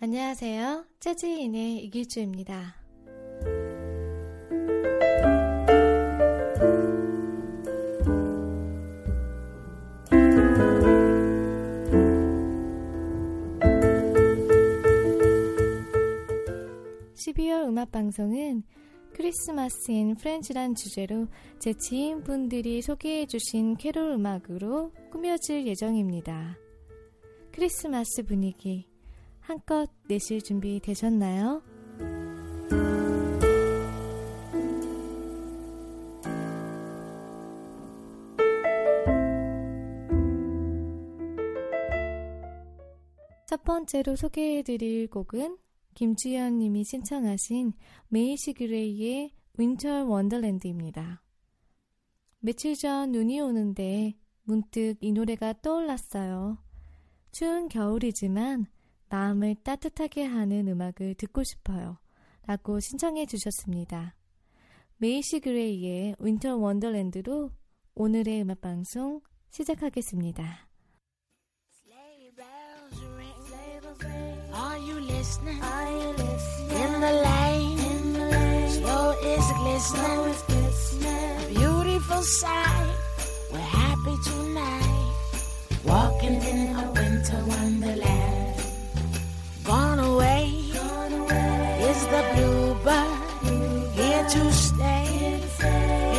안녕하세요. 재즈인의 이길주입니다. 방송은 크리스마스인 프렌즈란 주제로 제 지인분들이 소개해주신 캐롤 음악으로 꾸며질 예정입니다. 크리스마스 분위기 한껏 내실 준비 되셨나요? 첫 번째로 소개해드릴 곡은 김주연 님이 신청하신 메이시 그레이의 Winter Wonderland입니다. 며칠 전 눈이 오는데 문득 이 노래가 떠올랐어요. 추운 겨울이지만 마음을 따뜻하게 하는 음악을 듣고 싶어요. 라고 신청해 주셨습니다. 메이시 그레이의 Winter Wonderland로 오늘의 음악방송 시작하겠습니다. Are you listening? In the lane, snow is glistening. A beautiful sight. We're happy tonight, walking in a winter wonderland. Gone away. Is the bluebird here to stay?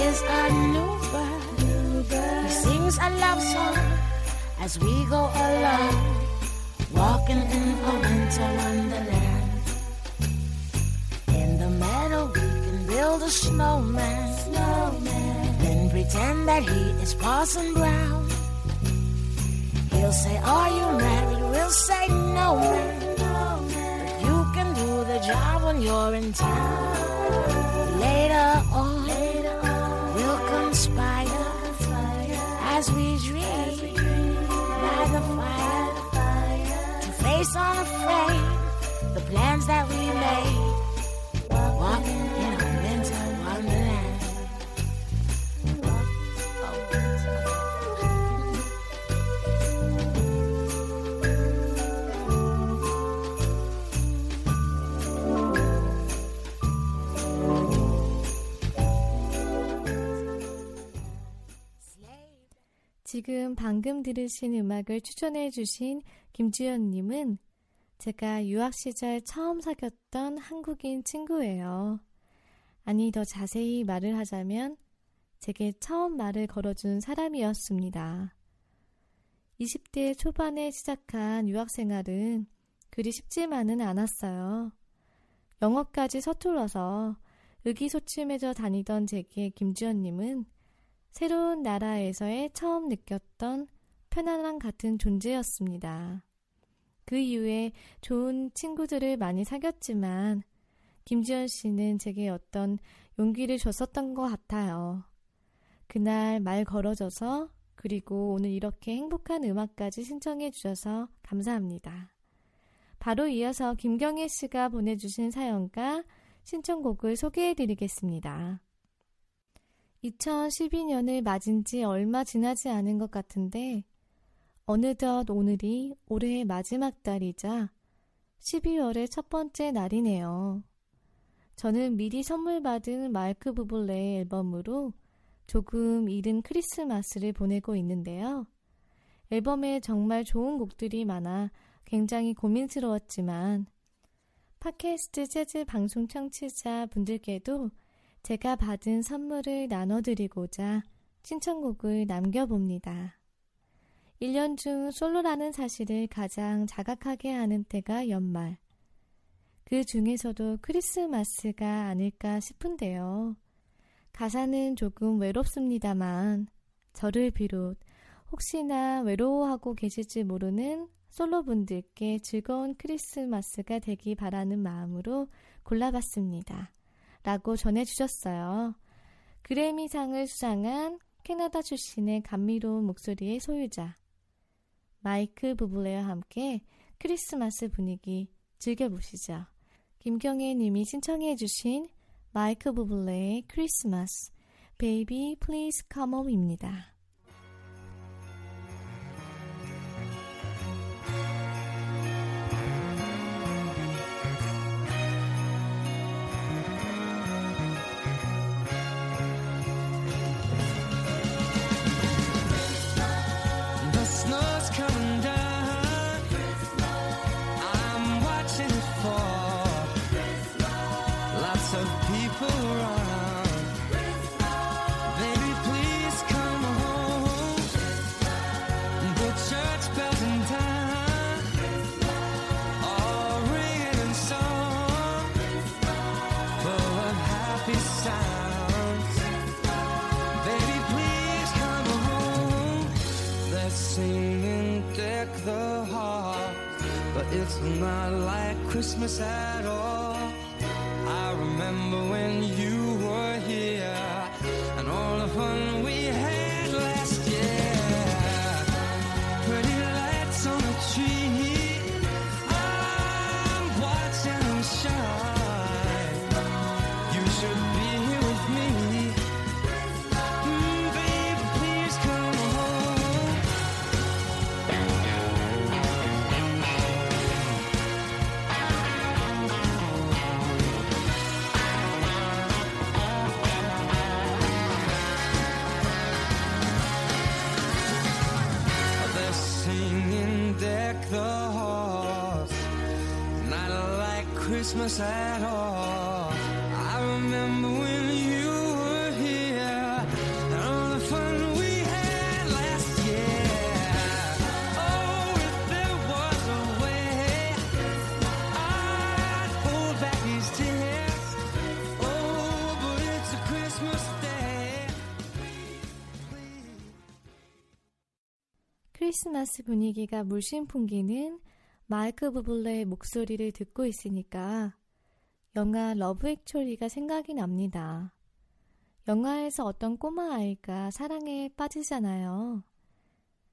Is a new bird. He sings a love song as we go along. Walking in a winter wonderland. In the meadow we can build a snowman. Then pretend that he is Parson Brown. He'll say, are you married? We'll say, no man. But you can do the job when you're in town. Later on we'll conspire as we dream by the fire. Face unafraid, the plans that we made, walking in a winter wonderland. 지금 방금 들으신 음악을 추천해 주신 김주연님은 제가 유학 시절 처음 사귀었던 한국인 친구예요. 아니, 더 자세히 말을 하자면 제게 처음 말을 걸어준 사람이었습니다. 20대 초반에 시작한 유학 생활은 그리 쉽지만은 않았어요. 영어까지 서툴러서 의기소침해져 다니던 제게 김주연님은 새로운 나라에서의 처음 느꼈던 편안함 같은 존재였습니다. 그 이후에 좋은 친구들을 많이 사귀었지만 김지연 씨는 제게 어떤 용기를 줬었던 것 같아요. 그날 말 걸어줘서 그리고 오늘 이렇게 행복한 음악까지 신청해 주셔서 감사합니다. 바로 이어서 김경혜 씨가 보내주신 사연과 신청곡을 소개해 드리겠습니다. 2012년을 맞은 지 얼마 지나지 않은 것 같은데 어느덧 오늘이 올해의 마지막 달이자 12월의 첫 번째 날이네요. 저는 미리 선물 받은 마이크 부블레의 앨범으로 조금 이른 크리스마스를 보내고 있는데요. 앨범에 정말 좋은 곡들이 많아 굉장히 고민스러웠지만 팟캐스트 재즈 방송 청취자 분들께도 제가 받은 선물을 나눠드리고자 신청곡을 남겨봅니다. 1년 중 솔로라는 사실을 가장 자각하게 하는 때가 연말. 그 중에서도 크리스마스가 아닐까 싶은데요. 가사는 조금 외롭습니다만 저를 비롯 혹시나 외로워하고 계실지 모르는 솔로분들께 즐거운 크리스마스가 되기 바라는 마음으로 골라봤습니다. 라고 전해주셨어요. 그래미상을 수상한 캐나다 출신의 감미로운 목소리의 소유자 마이크 부블레와 함께 크리스마스 분위기 즐겨보시죠. 김경혜 님이 신청해 주신 마이크 부블레의 크리스마스 Baby Please Come Home입니다. It's not like Christmas at all. I remember when you were here and all the fun we had last year. Pretty lights on the tree, I'm watching them shine. You should be here with me. Baby, please come home. Christmas at all. I remember when you were here and all the fun we had last year. Oh, if there was a way, I'd hold back these tears. Oh, but it's a Christmas day. 크리스마스 분위기가 물씬 풍기는 마이크 부블레의 목소리를 듣고 있으니까 영화 러브 액츄얼리가 생각이 납니다. 영화에서 어떤 꼬마아이가 사랑에 빠지잖아요.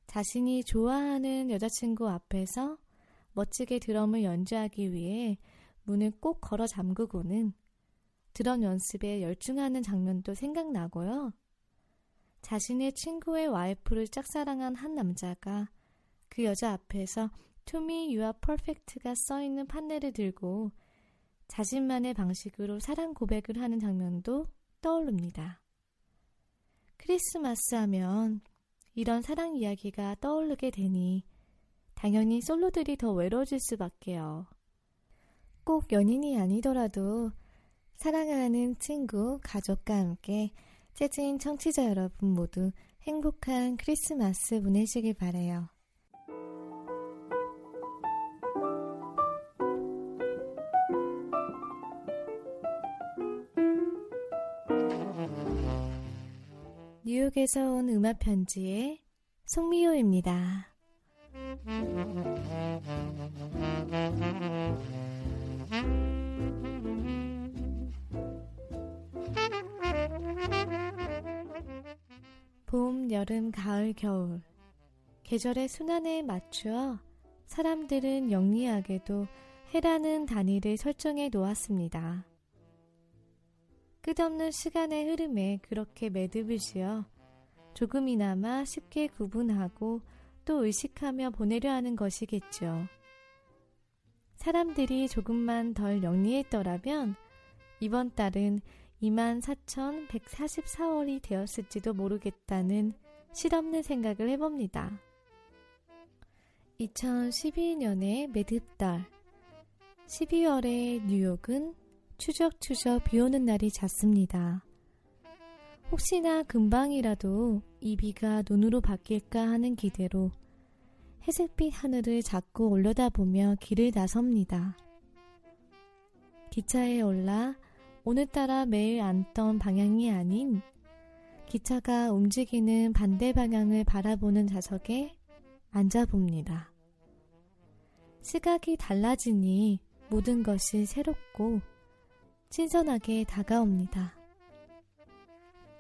자신이 좋아하는 여자친구 앞에서 멋지게 드럼을 연주하기 위해 문을 꼭 걸어 잠그고는 드럼 연습에 열중하는 장면도 생각나고요. 자신의 친구의 와이프를 짝사랑한 한 남자가 그 여자 앞에서 To me, you are perfect가 써있는 판넬을 들고 자신만의 방식으로 사랑 고백을 하는 장면도 떠오릅니다. 크리스마스 하면 이런 사랑 이야기가 떠오르게 되니 당연히 솔로들이 더 외로워질 수밖에요. 꼭 연인이 아니더라도 사랑하는 친구, 가족과 함께 재즈인 청취자 여러분 모두 행복한 크리스마스 보내시길 바라요. 뉴욕에서 온 음악 편지의 송미호입니다. 봄, 여름, 가을, 겨울 계절의 순환에 맞추어 사람들은 영리하게도 해라는 단위를 설정해 놓았습니다. 끝없는 시간의 흐름에 그렇게 매듭을 지어 조금이나마 쉽게 구분하고 또 의식하며 보내려 하는 것이겠죠. 사람들이 조금만 덜 영리했더라면 이번 달은 24,144월이 되었을지도 모르겠다는 실없는 생각을 해봅니다. 2012년의 매듭달 12월의 뉴욕은 추적추적 비오는 날이 잦습니다. 혹시나 금방이라도 이 비가 눈으로 바뀔까 하는 기대로 회색빛 하늘을 자꾸 올려다보며 길을 나섭니다. 기차에 올라 오늘따라 매일 앉던 방향이 아닌 기차가 움직이는 반대 방향을 바라보는 좌석에 앉아봅니다. 시각이 달라지니 모든 것이 새롭고 신선하게 다가옵니다.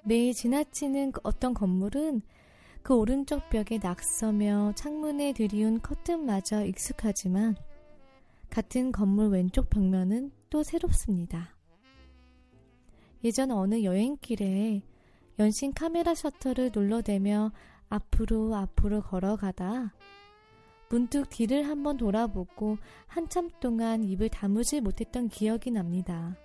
매일 지나치는 어떤 건물은 그 오른쪽 벽에 낙서며 창문에 들이운 커튼마저 익숙하지만 같은 건물 왼쪽 벽면은 또 새롭습니다. 예전 어느 여행길에 연신 카메라 셔터를 눌러대며 앞으로 걸어가다 문득 뒤를 한번 돌아보고 한참 동안 입을 다물지 못했던 기억이 납니다.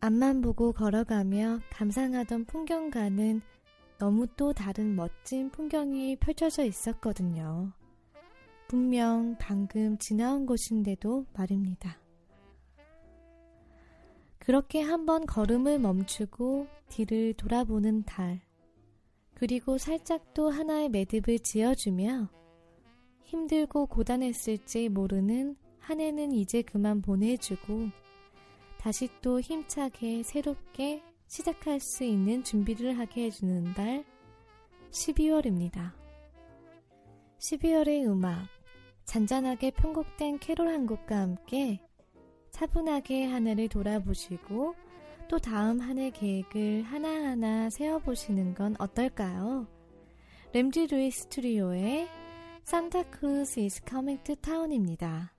앞만 보고 걸어가며 감상하던 풍경과는 너무 또 다른 멋진 풍경이 펼쳐져 있었거든요. 분명 방금 지나온 곳인데도 말입니다. 그렇게 한번 걸음을 멈추고 뒤를 돌아보는 달, 그리고 살짝 또 하나의 매듭을 지어주며 힘들고 고단했을지 모르는 한 해는 이제 그만 보내주고 다시 또 힘차게 새롭게 시작할 수 있는 준비를 하게 해주는 달 12월입니다. 12월의 음악, 잔잔하게 편곡된 캐롤 한 곡과 함께 차분하게 한 해를 돌아보시고 또 다음 한 해 계획을 하나하나 세워보시는 건 어떨까요? 램지 루이스 트리오의 Santa Cruz is coming to town입니다.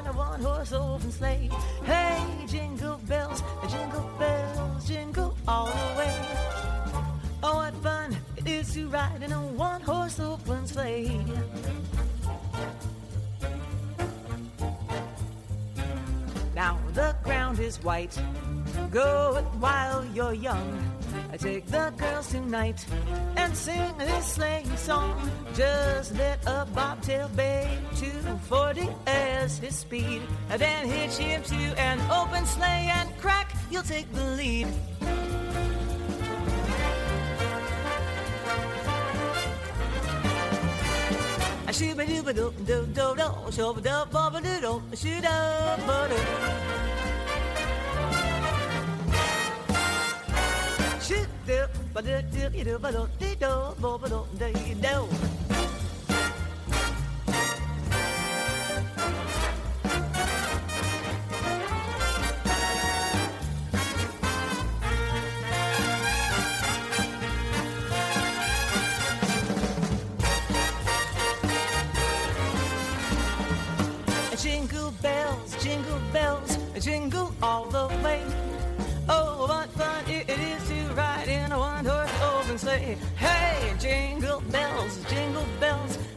in a one-horse open sleigh. Hey, jingle bells, jingle all the way. Oh, what fun it is to ride in a one-horse open sleigh. Now the ground is white, go it while you're young. I take the girls tonight and sing this sleighing song. Just let a bobtail bay to 40 as his speed. Then hitch him to an open sleigh and crack, you'll take the lead. Shoo-ba-doo-ba-doo-doo-doo-doo, shoo-ba-doo-ba-doo-doo, shoo-da-ba-doo. Shoo-doo-ba-doo-doo-doo-ba-doo-doo-ba-doo-doo-ba-doo-doo-doo. Jingle all the way. Oh, what fun it is to ride in a one-horse open sleigh. Hey, jingle bells,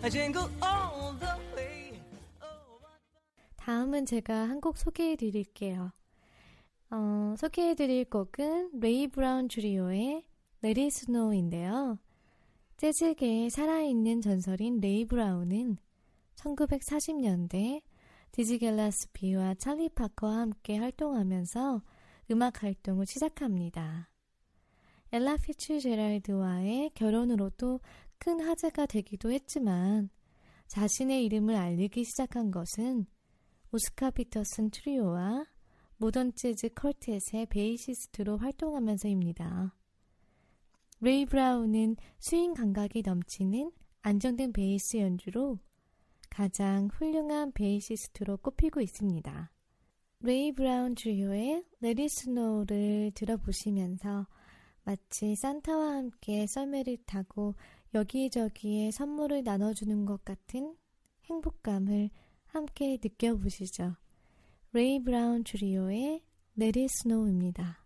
jingle all the way. Oh, what fun. 다음은 제가 한 곡 소개해드릴게요. 소개해드릴 곡은 레이 브라운 트리오의 Let It Snow인데요. 재즈계에 살아있는 전설인 레이 브라운은 1940년대 디지 갤라스피와 찰리 파커와 함께 활동하면서 음악 활동을 시작합니다. 엘라 피츠제랄드와의 결혼으로 또 큰 화제가 되기도 했지만 자신의 이름을 알리기 시작한 것은 오스카 피터슨 트리오와 모던 재즈 컬텟의 베이시스트로 활동하면서입니다. 레이 브라운은 스윙 감각이 넘치는 안정된 베이스 연주로 가장 훌륭한 베이시스트로 꼽히고 있습니다. 레이 브라운 트리오의 Let It Snow를 들어보시면서 마치 산타와 함께 썰매를 타고 여기저기에 선물을 나눠주는 것 같은 행복감을 함께 느껴보시죠. 레이 브라운 트리오의 Let It Snow입니다.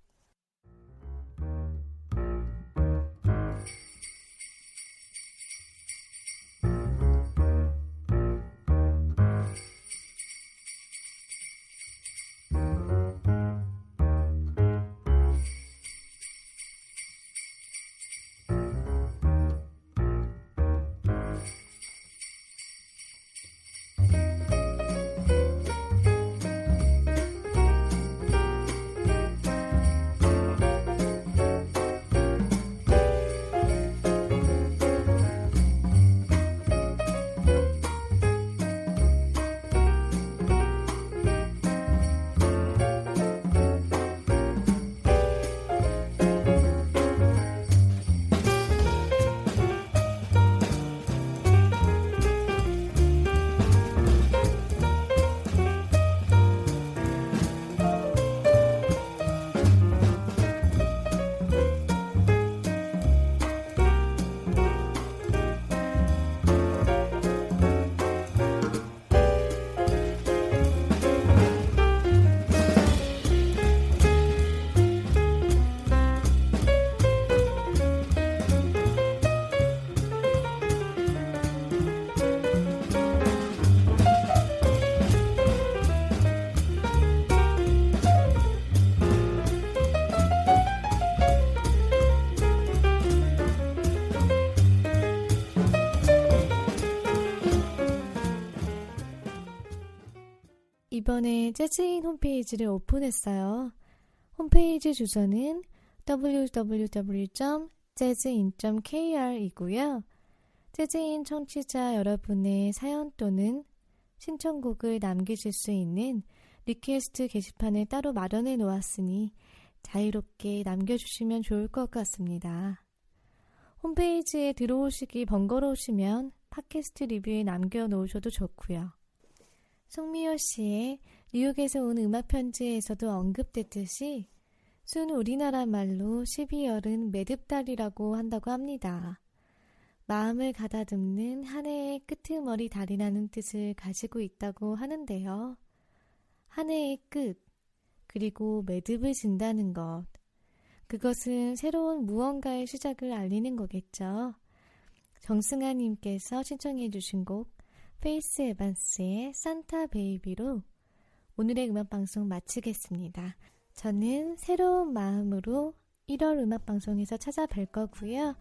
이번에 재즈인 홈페이지를 오픈했어요. 홈페이지 주소는 www.jazzin.kr 이고요. 재즈인 청취자 여러분의 사연 또는 신청곡을 남기실 수 있는 리퀘스트 게시판을 따로 마련해 놓았으니 자유롭게 남겨주시면 좋을 것 같습니다. 홈페이지에 들어오시기 번거로우시면 팟캐스트 리뷰에 남겨놓으셔도 좋고요. 송미호 씨의 뉴욕에서 온 음악 편지에서도 언급됐듯이 순 우리나라 말로 12월은 매듭달이라고 한다고 합니다. 마음을 가다듬는 한 해의 끄트머리 달이라는 뜻을 가지고 있다고 하는데요. 한 해의 끝, 그리고 매듭을 진다는 것, 그것은 새로운 무언가의 시작을 알리는 거겠죠. 정승아님께서 신청해 주신 곡 페이스 에반스의 산타 베이비로 오늘의 음악방송 마치겠습니다. 저는 새로운 마음으로 1월 음악방송에서 찾아뵐 거고요.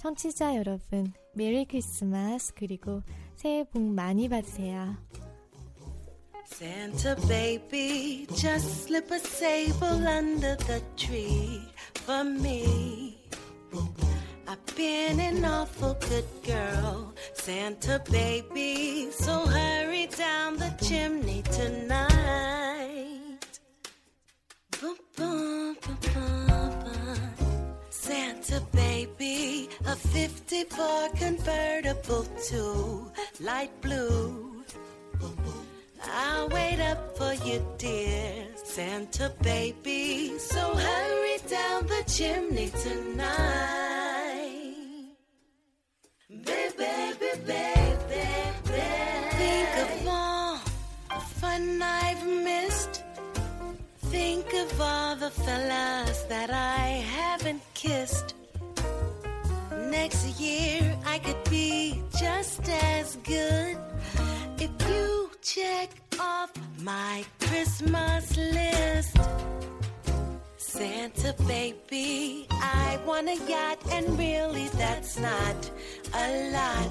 청취자 여러분, 메리 크리스마스, 그리고 새해 복 많이 받으세요. Santa baby, just slip a sable under the tree for me. I've been an awful good girl, Santa baby, so hurry down the chimney tonight. Boom, boom, boom, boom, boom. Santa baby, a 54 convertible to light blue. I'll wait up for you, dear Santa baby, so hurry down the chimney tonight. Baby, baby, baby, baby. Think of all the fun I've missed. Think of all the fellas that I haven't kissed. Next year I could be just as good if you check off my Christmas list. Santa baby, I want a yacht, and really that's not a lot.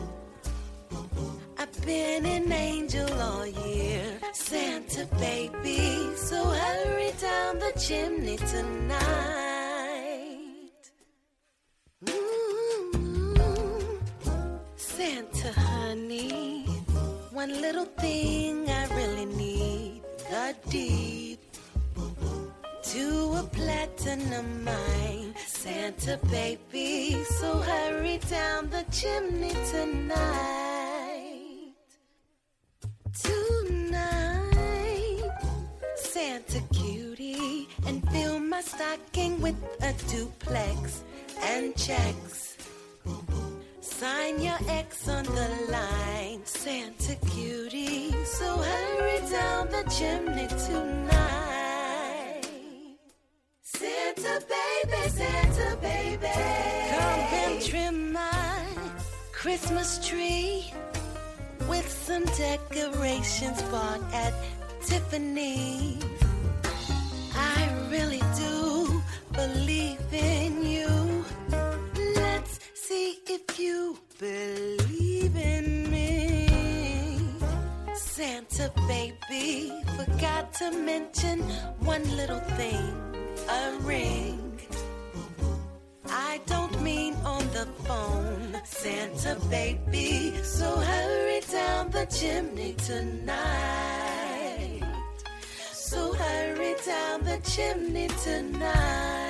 I've been an angel all year, Santa baby, so hurry down the chimney tonight. Mm-hmm. Santa honey, one little thing I really need, the deed to a platinum mine. Santa baby, so hurry down the chimney tonight. Tonight, Santa cutie, and fill my stocking with a duplex and checks. Sign your ex on the line, Santa cutie, so hurry down the chimney tonight. Santa baby, come and trim my Christmas tree with some decorations bought at Tiffany. I really do believe in you. Let's see if you believe in me. Santa baby, forgot to mention one little thing, a ring. I don't mean on the phone, Santa baby, so hurry down the chimney tonight. So hurry down the chimney tonight.